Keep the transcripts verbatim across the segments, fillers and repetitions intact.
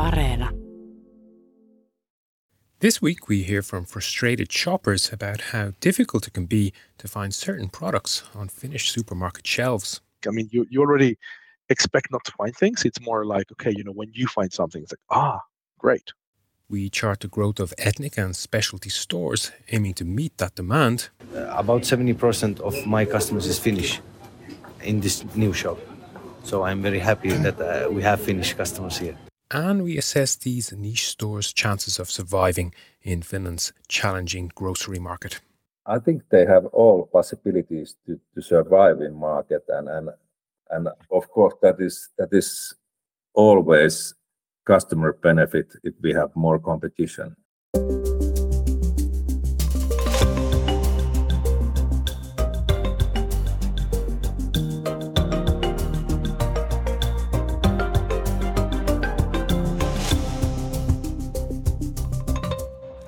Areena. This week we hear from frustrated shoppers about how difficult it can be to find certain products on Finnish supermarket shelves. I mean, you, you already expect not to find things. It's more like, okay, you know, when you find something, it's like, ah, great. We chart the growth of ethnic and specialty stores, aiming to meet that demand. Uh, about seventy percent of my customers is Finnish in this new shop. So I'm very happy that uh, we have Finnish customers here. And we assess these niche stores' chances of surviving in Finland's challenging grocery market. I think they have all possibilities to, to survive in market, and, and and of course that is that is always customer benefit if we have more competition.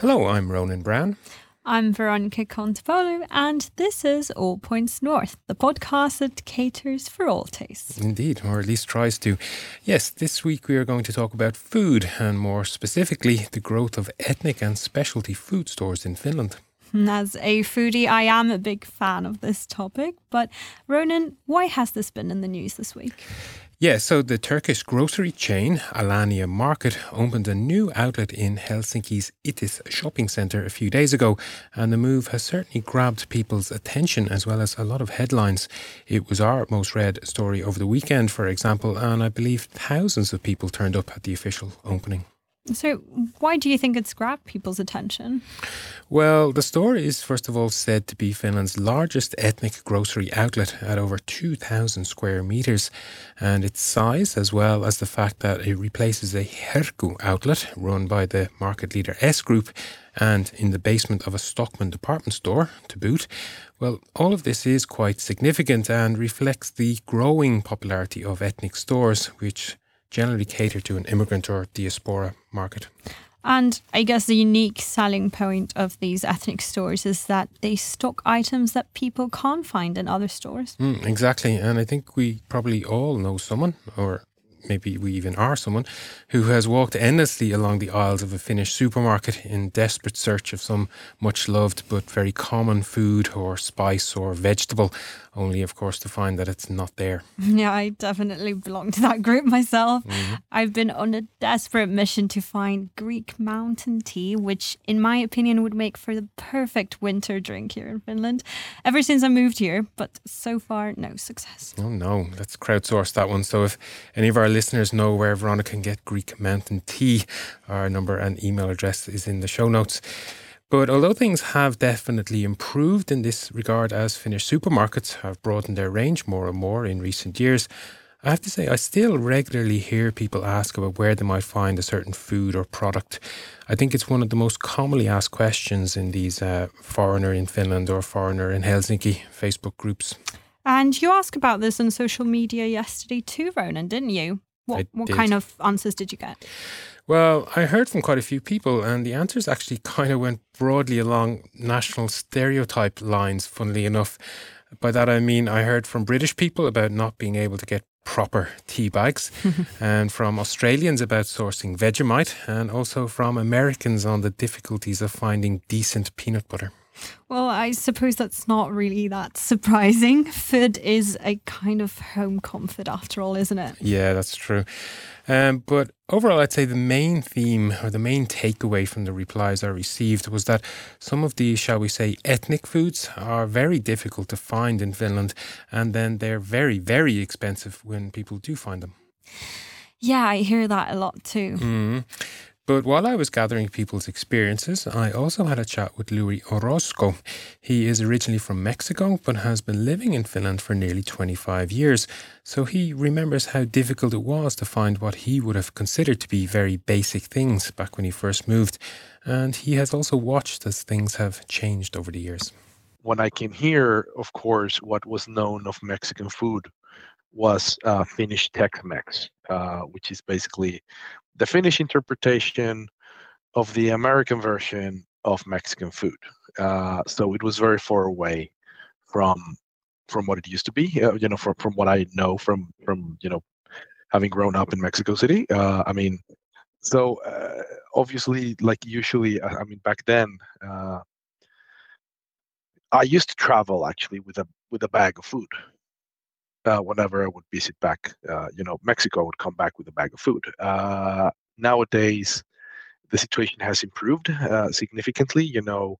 Hello, I'm Ronan Brown. I'm Veronica Kontopoulou, and this is All Points North, the podcast that caters for all tastes. Indeed, or at least tries to. Yes, this week we are going to talk about food, and more specifically, the growth of ethnic and specialty food stores in Finland. As a foodie, I am a big fan of this topic, but Ronan, why has this been in the news this week? Yeah, so the Turkish grocery chain Alanya Market opened a new outlet in Helsinki's Itis shopping centre a few days ago, and the move has certainly grabbed people's attention as well as a lot of headlines. It was our most read story over the weekend, for example, and I believe thousands of people turned up at the official opening. So why do you think it's grabbed people's attention? Well, the store is first of all said to be Finland's largest ethnic grocery outlet at over two thousand square metres, and its size as well as the fact that it replaces a Herku outlet run by the market leader S Group and in the basement of a Stockmann department store to boot. Well, all of this is quite significant and reflects the growing popularity of ethnic stores, which generally cater to an immigrant or diaspora market. And I guess the unique selling point of these ethnic stores is that they stock items that people can't find in other stores. Mm, exactly. And I think we probably all know someone, or maybe we even are someone, who has walked endlessly along the aisles of a Finnish supermarket in desperate search of some much-loved but very common food or spice or vegetable, only, of course, to find that it's not there. Yeah, I definitely belong to that group myself. Mm-hmm. I've been on a desperate mission to find Greek mountain tea, which, in my opinion, would make for the perfect winter drink here in Finland ever since I moved here, but so far, no success. Oh, no. Let's crowdsource that one. So if any of our listeners know where Veronica can get Greek mountain tea, our number and email address is in the show notes. But although things have definitely improved in this regard as Finnish supermarkets have broadened their range more and more in recent years, I have to say I still regularly hear people ask about where they might find a certain food or product. I think it's one of the most commonly asked questions in these uh, foreigner in Finland or foreigner in Helsinki Facebook groups. And you asked about this on social media yesterday too, Ronan, didn't you? What, what kind of answers did you get? Well, I heard from quite a few people, and the answers actually kind of went broadly along national stereotype lines, funnily enough. By that I mean I heard from British people about not being able to get proper tea bags, and from Australians about sourcing Vegemite, and also from Americans on the difficulties of finding decent peanut butter. Well, I suppose that's not really that surprising. Food is a kind of home comfort after all, isn't it? Yeah, that's true. Um, but overall, I'd say the main theme or the main takeaway from the replies I received was that some of these, shall we say, ethnic foods are very difficult to find in Finland, and then they're very, very expensive when people do find them. Yeah, I hear that a lot too. Mm-hmm. But while I was gathering people's experiences, I also had a chat with Luis Orozco. He is originally from Mexico, but has been living in Finland for nearly twenty-five years. So he remembers how difficult it was to find what he would have considered to be very basic things back when he first moved. And he has also watched as things have changed over the years. When I came here, of course, what was known of Mexican food was uh, Finnish Tex-Mex, uh, which is basically the Finnish interpretation of the American version of Mexican food. Uh, so it was very far away from from what it used to be, uh, you know, from, from what I know from, from, you know, having grown up in Mexico City. Uh, I mean, So uh, obviously, like usually, I, I mean, back then, uh, I used to travel actually with a with a bag of food. Uh, whenever I would visit back, uh, you know, Mexico, I would come back with a bag of food. Uh, nowadays, the situation has improved uh, significantly, you know,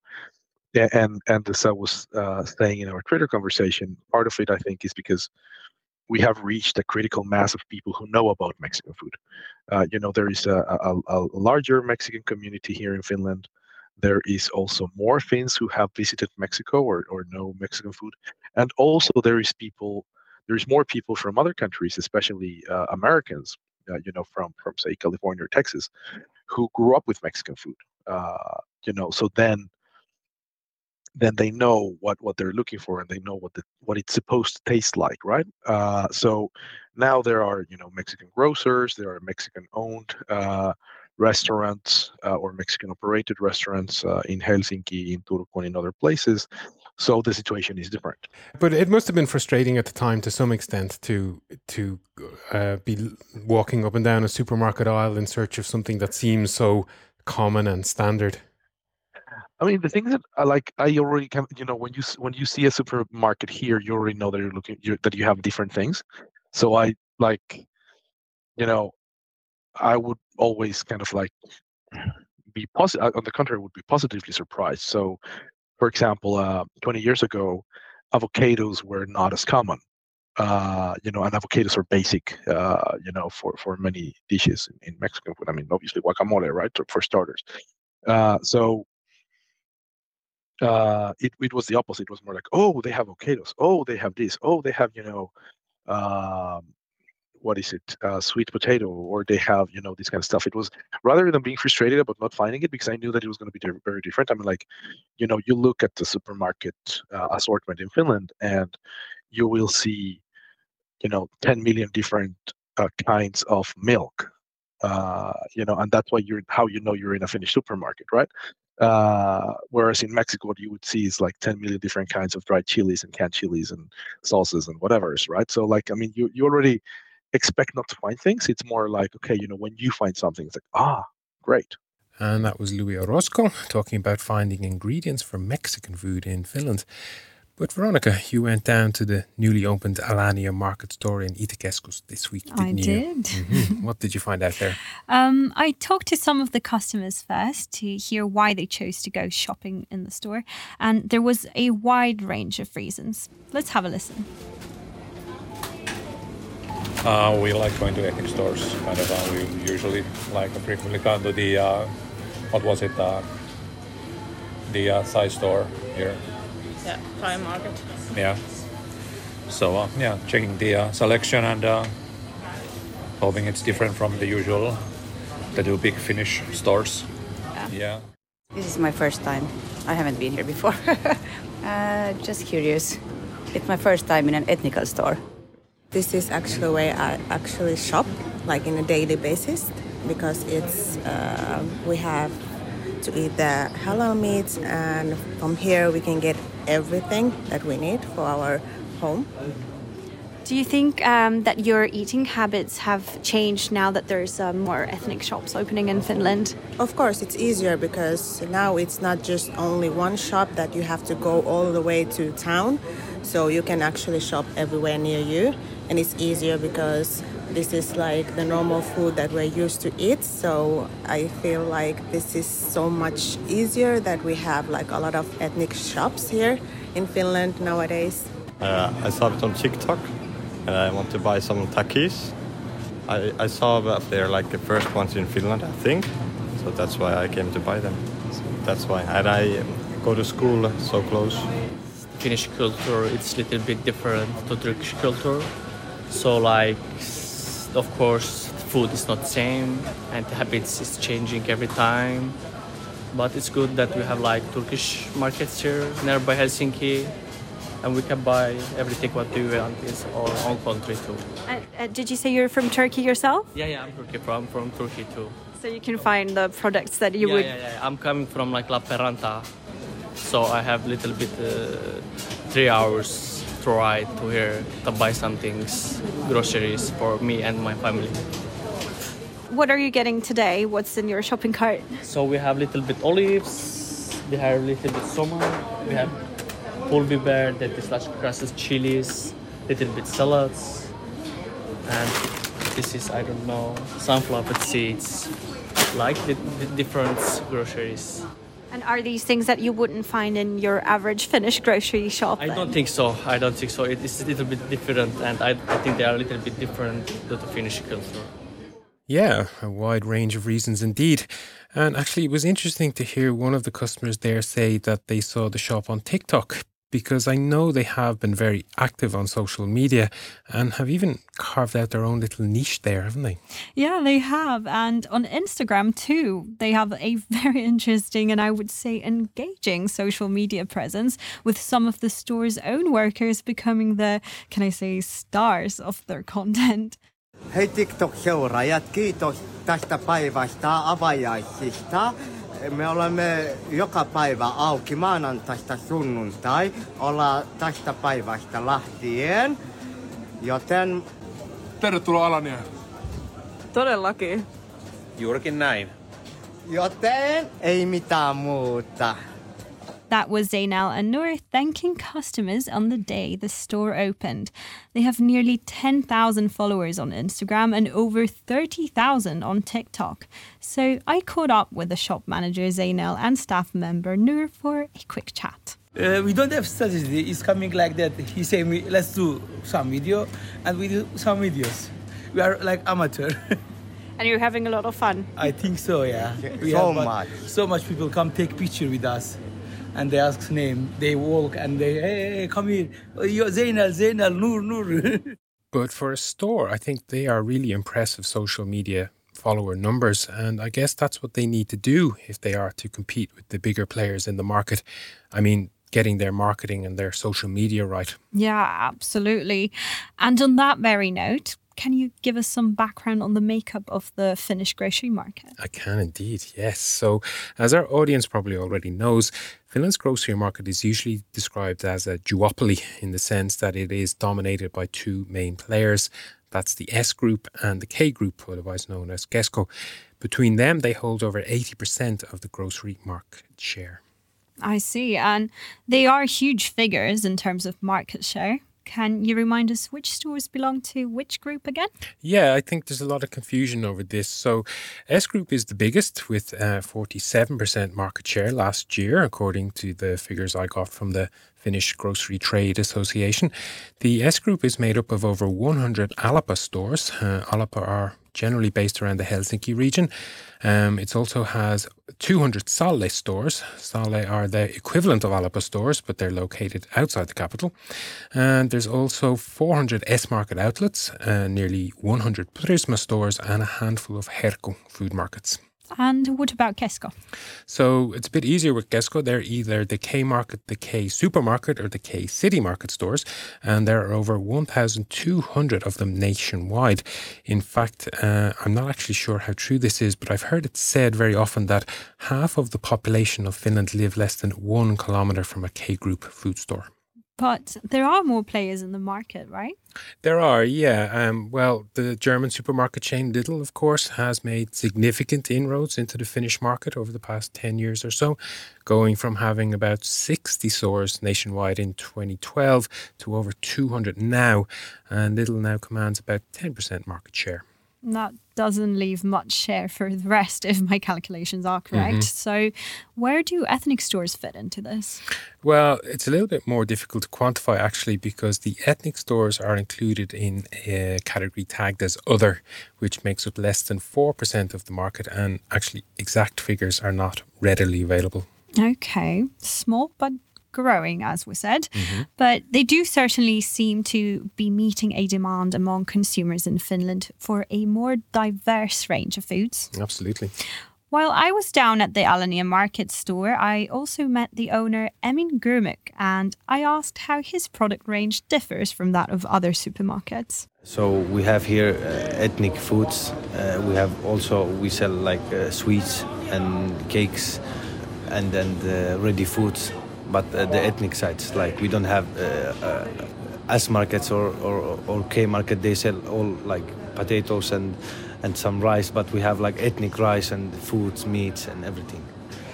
and and as I was uh, saying in our Twitter conversation, part of it, I think, is because we have reached a critical mass of people who know about Mexican food. Uh, you know, there is a, a, a larger Mexican community here in Finland. There is also more Finns who have visited Mexico or, or know Mexican food. And also there is people, there is more people from other countries, especially uh, Americans, uh, you know, from, from say, California or Texas, who grew up with Mexican food. Uh, you know, so then then they know what, what they're looking for, and they know what the, what it's supposed to taste like, right? Uh, so now there are, you know, Mexican grocers, there are Mexican-owned uh, restaurants uh, or Mexican-operated restaurants uh, in Helsinki, in Turku, and in other places. So the situation is different. But it must have been frustrating at the time to some extent to to uh, be walking up and down a supermarket aisle in search of something that seems so common and standard. I mean, the thing that I like, I already can, you know, when you when you see a supermarket here, you already know that you're looking you're, that you have different things. So I like, you know, I would always kind of like be positive. On the contrary, would be positively surprised. So, for example, uh, twenty years ago, avocados were not as common. Uh, you know, and avocados are basic, uh, you know, for, for many dishes in, in Mexican food. I mean, obviously guacamole, right, for starters. Uh, so. Uh, it it was the opposite. It was more like, oh, they have avocados. Oh, they have this. Oh, they have, you know, um, what is it? Uh, sweet potato, or they have, you know, this kind of stuff. It was, rather than being frustrated about not finding it, because I knew that it was going to be very different. I mean, like, you know, you look at the supermarket uh, assortment in Finland, and you will see, you know, ten million different uh, kinds of milk. Uh, you know, and that's why you're how you know you're in a Finnish supermarket, right? Uh, whereas in Mexico, what you would see is like ten million different kinds of dried chilies and canned chilies and sauces and whatever's, right? So like, I mean, you, you already expect not to find things. It's more like, okay, you know, when you find something, it's like, ah, great. And that was Luis Orozco talking about finding ingredients for Mexican food in Finland. But Veronica, you went down to the newly opened Alanya Market store in Kesko this week, didn't I you? Did. Mm-hmm. What did you find out there? Um, I talked to some of the customers first to hear why they chose to go shopping in the store. And there was a wide range of reasons. Let's have a listen. Uh, we like going to ethnic stores. Kind of, uh, we usually like frequently go to the, uh, what was it, uh, the uh, size store here. Yeah, Prime Market. Yeah. So, uh, yeah, checking the uh, selection and uh, hoping it's different from the usual, the two big Finnish stores. Yeah. yeah. This is my first time. I haven't been here before. uh, just curious. It's my first time in an ethnical store. This is actually where I actually shop, like in a daily basis, because it's uh, we have to eat the halal meats, and from here we can get everything that we need for our home. Do you think um, that your eating habits have changed now that there's um, more ethnic shops opening in Finland? Of course, it's easier because now it's not just only one shop that you have to go all the way to town. So you can actually shop everywhere near you, and it's easier because this is like the normal food that we're used to eat. So I feel like this is so much easier that we have like a lot of ethnic shops here in Finland nowadays. Uh, I saw it on TikTok and I want to buy some takis. I, I saw that they're like the first ones in Finland, I think. So that's why I came to buy them. So that's why. And I go to school so close. Finnish culture, it's a little bit different to Turkish culture. So like, of course, food is not the same and the habits is changing every time. But it's good that we have like Turkish markets here nearby Helsinki, and we can buy everything what we want in our own country too. Uh, uh, did you say you're from Turkey yourself? Yeah, yeah, I'm Turkey from, from Turkey too. So you can find the products that you yeah, would... Yeah, yeah, I'm coming from like La Peranta, so I have little bit uh, three hours ride to here to buy some things, groceries for me and my family. what are you getting today? What's in your shopping cart? So we have little bit olives, we have little bit summer, we have full pepper, that is large grasses, chilies, little bit salads, and this is, I don't know, sunflower seeds, like the, the different groceries. And are these things that you wouldn't find in your average Finnish grocery shop? I then? don't think so. I don't think so. It is a little bit different, and I, I think they are a little bit different to the Finnish culture. Yeah, a wide range of reasons indeed. And actually, it was interesting to hear one of the customers there say that they saw the shop on TikTok, because I know they have been very active on social media and have even carved out their own little niche there, haven't they? Yeah, they have. And on Instagram too, they have a very interesting and I would say engaging social media presence, with some of the store's own workers becoming the, can I say, stars of their content. Hei TikTok-seuraajat, kiitos tästä päivästä avajaisista. Me olemme joka päivä auki maanantaista sunnuntai, ollaan tästä päivästä lähtien, joten... Tervetuloa Alania. Todellakin. Juurikin näin. Joten ei mitään muuta. That was Zainal and Noor thanking customers on the day the store opened. They have nearly ten thousand followers on Instagram and over thirty thousand on TikTok. So I caught up with the shop manager Zainal and staff member Noor for a quick chat. Uh, we don't have strategy. It's coming like that. He said, let's do some video, and we do some videos. We are like amateur. And you're having a lot of fun. I think so, yeah. We so have much. So much people come take picture with us. And they ask name, they walk and they, hey, hey come here, Zainal, Zainal, Noor, Noor. But for a store, I think they are really impressive social media follower numbers. And I guess that's what they need to do if they are to compete with the bigger players in the market. I mean, getting their marketing and their social media right. Yeah, absolutely. And on that very note, can you give us some background on the makeup of the Finnish grocery market? I can indeed, yes. So as our audience probably already knows, Finland's grocery market is usually described as a duopoly, in the sense that it is dominated by two main players. That's the S Group and the K Group, otherwise known as Kesko. Between them, they hold over eighty percent of the grocery market share. I see. And they are huge figures in terms of market share. Can you remind us which stores belong to which group again? Yeah, I think there's a lot of confusion over this. So S Group is the biggest with uh, forty-seven percent market share last year, according to the figures I got from the Finnish Grocery Trade Association. The S Group is made up of over one hundred Alepa stores. Uh, Alepa are generally based around the Helsinki region. Um, it also has two hundred Sale stores. Sale are the equivalent of Alepa stores, but they're located outside the capital. And there's also four hundred S-market outlets, uh, nearly one hundred Prisma stores, and a handful of Herku food markets. And what about Kesko? So it's a bit easier with Kesko. They're either the K-market, the K-supermarket or the K-city market stores. And there are over one thousand two hundred of them nationwide. In fact, uh, I'm not actually sure how true this is, but I've heard it said very often that half of the population of Finland live less than one kilometre from a K-group food store. But there are more players in the market, right? There are, yeah. Um, well, the German supermarket chain Lidl, of course, has made significant inroads into the Finnish market over the past ten years or so, going from having about sixty stores nationwide in twenty twelve to over two hundred now. And Lidl now commands about ten percent market share. That doesn't leave much share for the rest, if my calculations are correct. Mm-hmm. So where do ethnic stores fit into this? Well, it's a little bit more difficult to quantify, actually, because the ethnic stores are included in a category tagged as other, which makes up less than four percent of the market, and actually exact figures are not readily available. Okay, small but growing, as we said, mm-hmm. but they do certainly seem to be meeting a demand among consumers in Finland for a more diverse range of foods. Absolutely. While I was down at the Alanya Market store, I also met the owner Emin Grumek, and I asked how his product range differs from that of other supermarkets. So we have here uh, ethnic foods. Uh, we have also, we sell like uh, sweets and cakes, and then the ready foods. But uh, the ethnic sites, like we don't have uh, uh, S markets or, or, or K market, they sell all like potatoes and and some rice, but we have like ethnic rice and foods, meats and everything.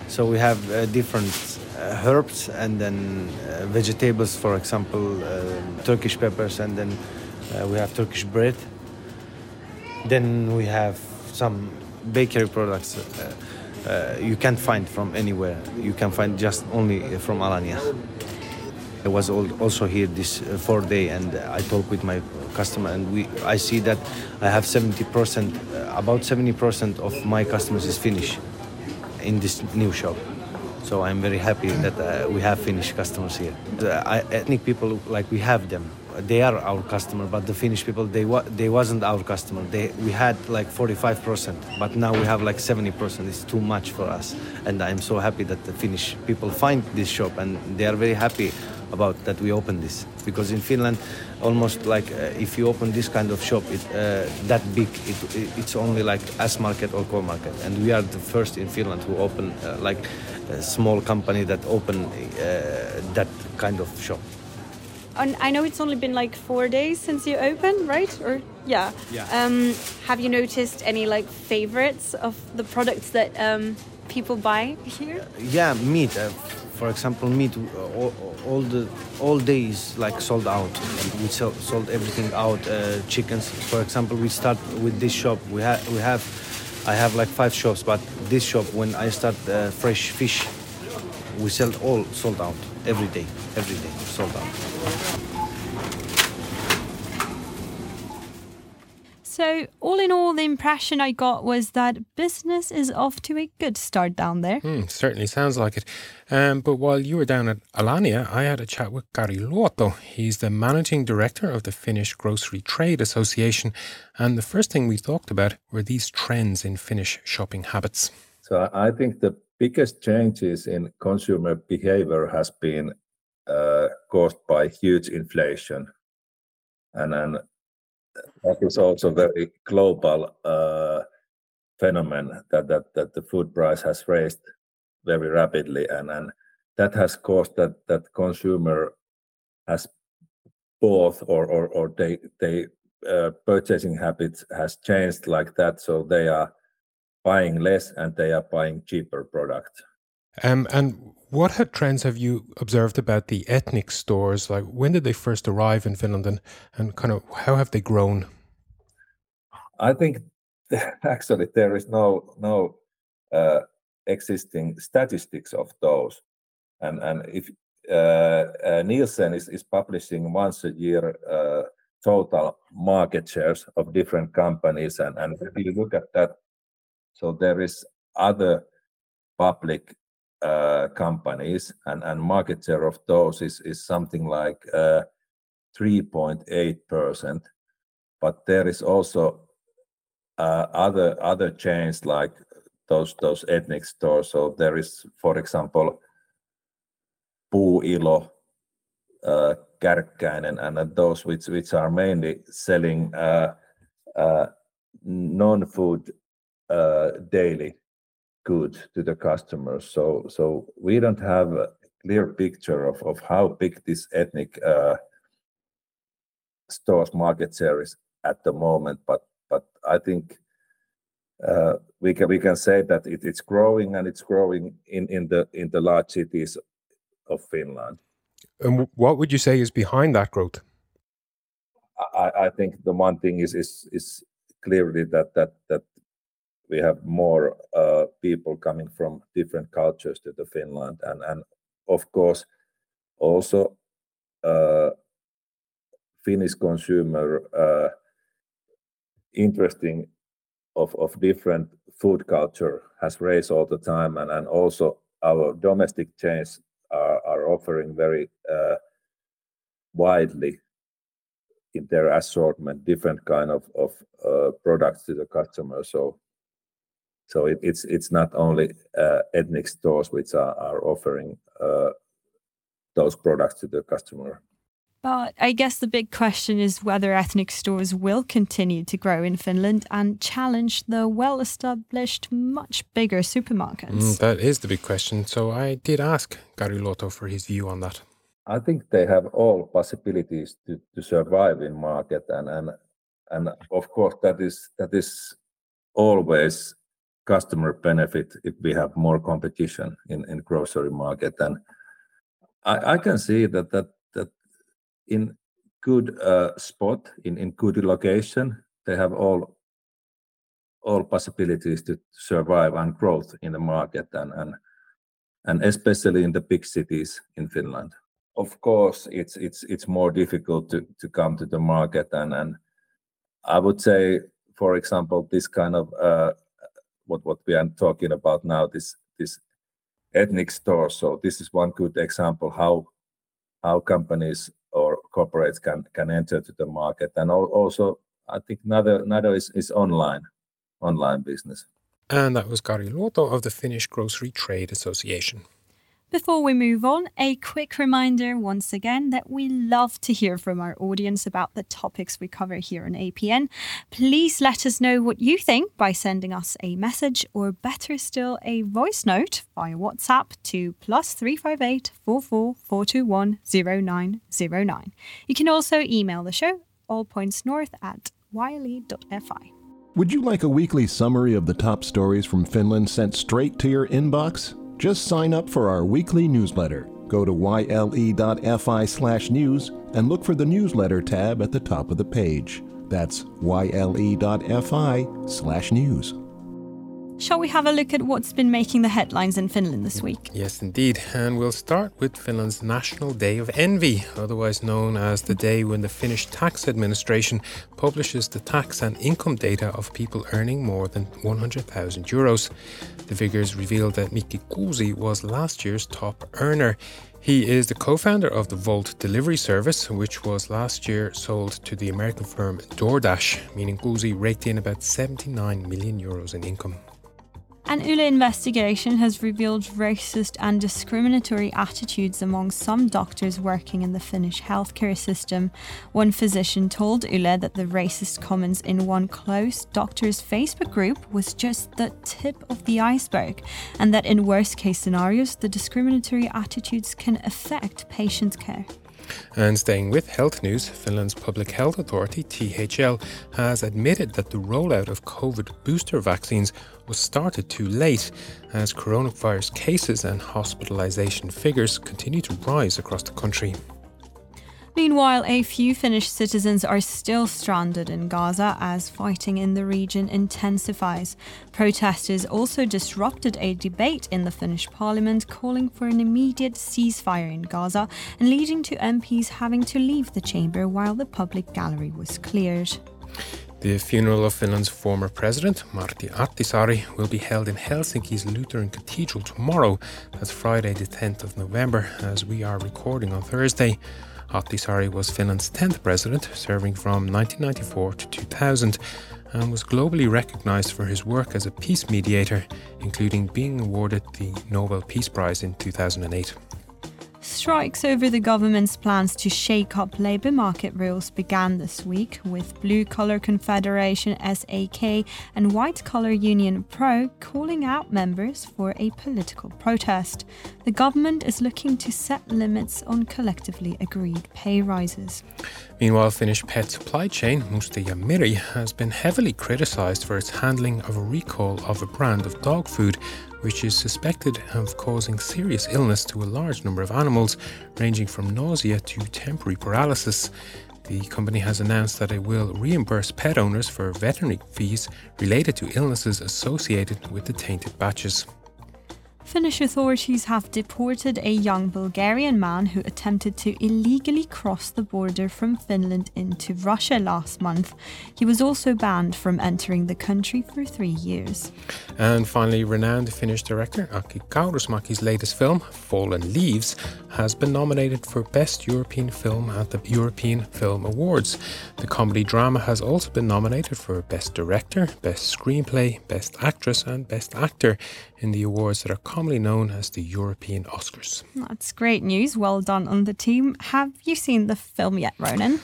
So we have uh, different uh, herbs and then uh, vegetables, for example, uh, Turkish peppers, and then uh, we have Turkish bread. Then we have some bakery products uh, uh, you can't find from anywhere. You can find just only from Alanya. I was also here this four day and I talk with my customer, and we I see that I have seventy percent, about seventy percent of my customers is Finnish in this new shop. So I'm very happy that uh, we have Finnish customers here. The ethnic people, like we have them, they are our customer, but the Finnish people, they wa- they wasn't our customer. They we had like forty-five percent, but now we have like seventy percent. It's too much for us. And I'm so happy that the Finnish people find this shop, and they are very happy about that we open this, because in Finland almost like uh, if you open this kind of shop it, uh, that big it, it, it's only like S-market or K-market, and we are the first in Finland who open uh, like a small company that open uh, that kind of shop. And I know it's only been like four days since you opened, right? Or yeah, yeah. Um, have you noticed any like favorites of the products that um, people buy here? Yeah, meat. Uh, For example, meat, all, all the all days like sold out. We sell, sold everything out. Uh, chickens, for example, we start with this shop. We have we have, I have like five shops, but this shop when I start uh, fresh fish, we sell all sold out every day, every day sold out. So all in all, the impression I got was that business is off to a good start down there. Mm, certainly sounds like it. Um, but while you were down at Alanya, I had a chat with Kari Luoto. He's the managing director of the Finnish Grocery Trade Association. And the first thing we talked about were these trends in Finnish shopping habits. So I think the biggest changes in consumer behavior has been uh, caused by huge inflation. And then that is also very global uh, phenomenon that, that, that the food price has raised very rapidly, and, and that has caused that that consumer has both or or, or they they uh, purchasing habits has changed like that, so they are buying less and they are buying cheaper products. Um, and what trends have you observed about the ethnic stores? Like when did they first arrive in Finland, and, and kind of how have they grown? I think actually there is no no uh, existing statistics of those, and and if uh, uh, Nielsen is, is publishing once a year uh, total market shares of different companies, and and if you look at that, so there is other public Uh, companies, and, and market share of those is, is something like uh, three point eight percent. But there is also uh, other other chains like those those ethnic stores. So there is, for example, Puuilo, uh, Kärkkäinen, and, and those which which are mainly selling uh, uh, non-food uh, daily good to the customers. So so we don't have a clear picture of, of how big this ethnic uh, stores market share is at the moment, but but I think uh, we can we can say that it, it's growing, and it's growing in, in the in the large cities of Finland. And what would you say is behind that growth? I, I think the one thing is is is clearly that that that we have more uh, people coming from different cultures to the Finland, and, and of course also uh, Finnish consumer uh, interesting of, of different food culture has raised all the time, and, and also our domestic chains are, are offering very uh, widely in their assortment different kind of, of uh, products to the customer. So So it, it's it's not only uh, ethnic stores which are, are offering uh, those products to the customer. But I guess the big question is whether ethnic stores will continue to grow in Finland and challenge the well-established, much bigger supermarkets. Mm, that is the big question. So I did ask Kari Luoto for his view on that. I think they have all possibilities to, to survive in market, and, and and of course that is that is always customer benefit if we have more competition in, in grocery market. And I, I can see that that that in good uh, spot, in, in good location, they have all all possibilities to survive and growth in the market, and and, and especially in the big cities in Finland. Of course, it's it's it's more difficult to, to come to the market, and, and I would say, for example, this kind of uh, what what we are talking about now, this this ethnic store. So this is one good example how how companies or corporates can can enter to the market. And also, I think another another is, is online online business. And that was Kari Luoto of the Finnish Grocery Trade Association. Before we move on, a quick reminder once again that we love to hear from our audience about the topics we cover here on A P N. Please let us know what you think by sending us a message, or better still, a voice note via WhatsApp to plus three five eight, four four four two one, zero nine zero nine. You can also email the show, all points north at wiley dot f i. Would you like a weekly summary of the top stories from Finland sent straight to your inbox? Just sign up for our weekly newsletter. Go to yle dot f i slash news and look for the newsletter tab at the top of the page. That's yle dot f i slash news. Shall we have a look at what's been making the headlines in Finland this week? Yes, indeed. And we'll start with Finland's National Day of Envy, otherwise known as the day when the Finnish Tax Administration publishes the tax and income data of people earning more than one hundred thousand euros. The figures reveal that Mikki Kuusi was last year's top earner. He is the co-founder of the Vault delivery service, which was last year sold to the American firm DoorDash, meaning Kuusi raked in about seventy-nine million euros in income. An Yle investigation has revealed racist and discriminatory attitudes among some doctors working in the Finnish healthcare system. One physician told Yle that the racist comments in one close doctor's Facebook group was just the tip of the iceberg, and that in worst-case scenarios, the discriminatory attitudes can affect patient care. And staying with health news, Finland's Public Health Authority, T H L, has admitted that the rollout of COVID booster vaccines was started too late, as coronavirus cases and hospitalisation figures continue to rise across the country. Meanwhile, a few Finnish citizens are still stranded in Gaza as fighting in the region intensifies. Protesters also disrupted a debate in the Finnish parliament calling for an immediate ceasefire in Gaza and leading to M Ps having to leave the chamber while the public gallery was cleared. The funeral of Finland's former president, Martti Ahtisaari, will be held in Helsinki's Lutheran Cathedral tomorrow. That's Friday the tenth of November, as we are recording on Thursday. Ahtisaari was Finland's tenth president, serving from nineteen ninety-four to two thousand, and was globally recognized for his work as a peace mediator, including being awarded the Nobel Peace Prize in two thousand eight. Strikes over the government's plans to shake up labour market rules began this week, with Blue Collar Confederation S A K and White Collar Union Pro calling out members for a political protest. The government is looking to set limits on collectively agreed pay rises. Meanwhile, Finnish pet supply chain Musti Amiri has been heavily criticised for its handling of a recall of a brand of dog food, which is suspected of causing serious illness to a large number of animals, ranging from nausea to temporary paralysis. The company has announced that it will reimburse pet owners for veterinary fees related to illnesses associated with the tainted batches. Finnish authorities have deported a young Bulgarian man who attempted to illegally cross the border from Finland into Russia last month. He was also banned from entering the country for three years. And finally, renowned Finnish director Aki Kaurismäki's latest film, Fallen Leaves, has been nominated for Best European Film at the European Film Awards. The comedy drama has also been nominated for Best Director, Best Screenplay, Best Actress and Best Actor in the awards that are commonly known as the European Oscars. That's great news. Well done on the team. Have you seen the film yet, Ronan?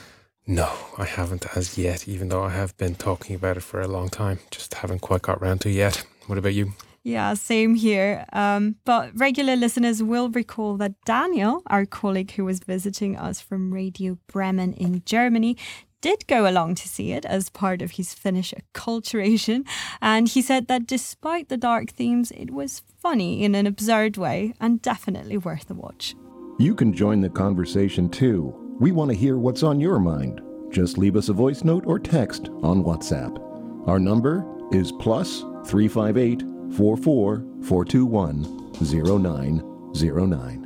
No, I haven't as yet, even though I have been talking about it for a long time. Just haven't quite got round to it yet. What about you? Yeah, same here. Um, but regular listeners will recall that Daniel, our colleague who was visiting us from Radio Bremen in Germany, did go along to see it as part of his Finnish acculturation, and he said that despite the dark themes, it was funny in an absurd way and definitely worth a watch. You can join the conversation too. We want to hear what's on your mind. Just leave us a voice note or text on WhatsApp. Our number is plus three five eight, four four four two one, zero nine zero nine.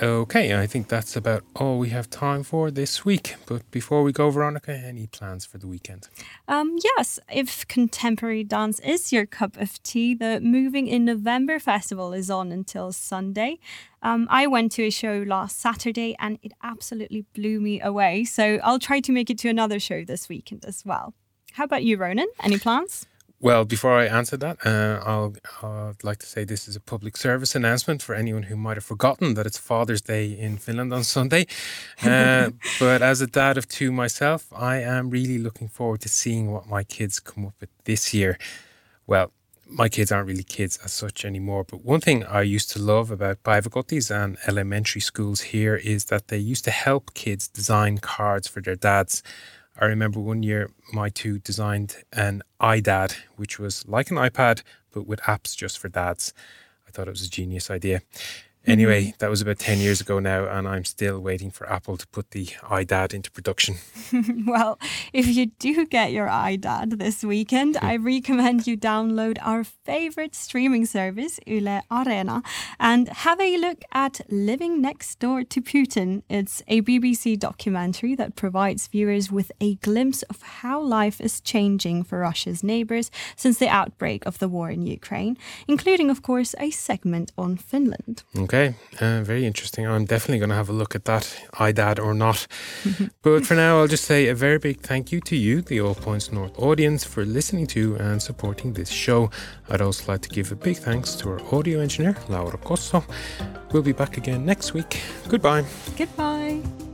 Okay, I think that's about all we have time for this week. But before we go, Veronica, any plans for the weekend? Um, yes, if contemporary dance is your cup of tea, the Moving in November festival is on until Sunday. Um, I went to a show last Saturday and it absolutely blew me away. So I'll try to make it to another show this weekend as well. How about you, Ronan? Any plans? Well, before I answer that, uh, I'll, I'd like to say this is a public service announcement for anyone who might have forgotten that it's Father's Day in Finland on Sunday. Uh, but as a dad of two myself, I am really looking forward to seeing what my kids come up with this year. Well, my kids aren't really kids as such anymore. But one thing I used to love about päiväkotis and elementary schools here is that they used to help kids design cards for their dads. I remember one year my two designed an iDad, which was like an iPad, but with apps just for dads. I thought it was a genius idea. Anyway, mm-hmm. That was about ten years ago now, and I'm still waiting for Apple to put the iDad into production. Well, if you do get your iDad this weekend, I recommend you download our favorite streaming service, Yle Areena, and have a look at Living Next Door to Putin. It's a B B C documentary that provides viewers with a glimpse of how life is changing for Russia's neighbors since the outbreak of the war in Ukraine, including, of course, a segment on Finland. Mm. Okay, uh, very interesting. I'm definitely going to have a look at that, iDad or not. But for now, I'll just say a very big thank you to you, the All Points North audience, for listening to and supporting this show. I'd also like to give a big thanks to our audio engineer, Laura Cosso. We'll be back again next week. Goodbye. Goodbye.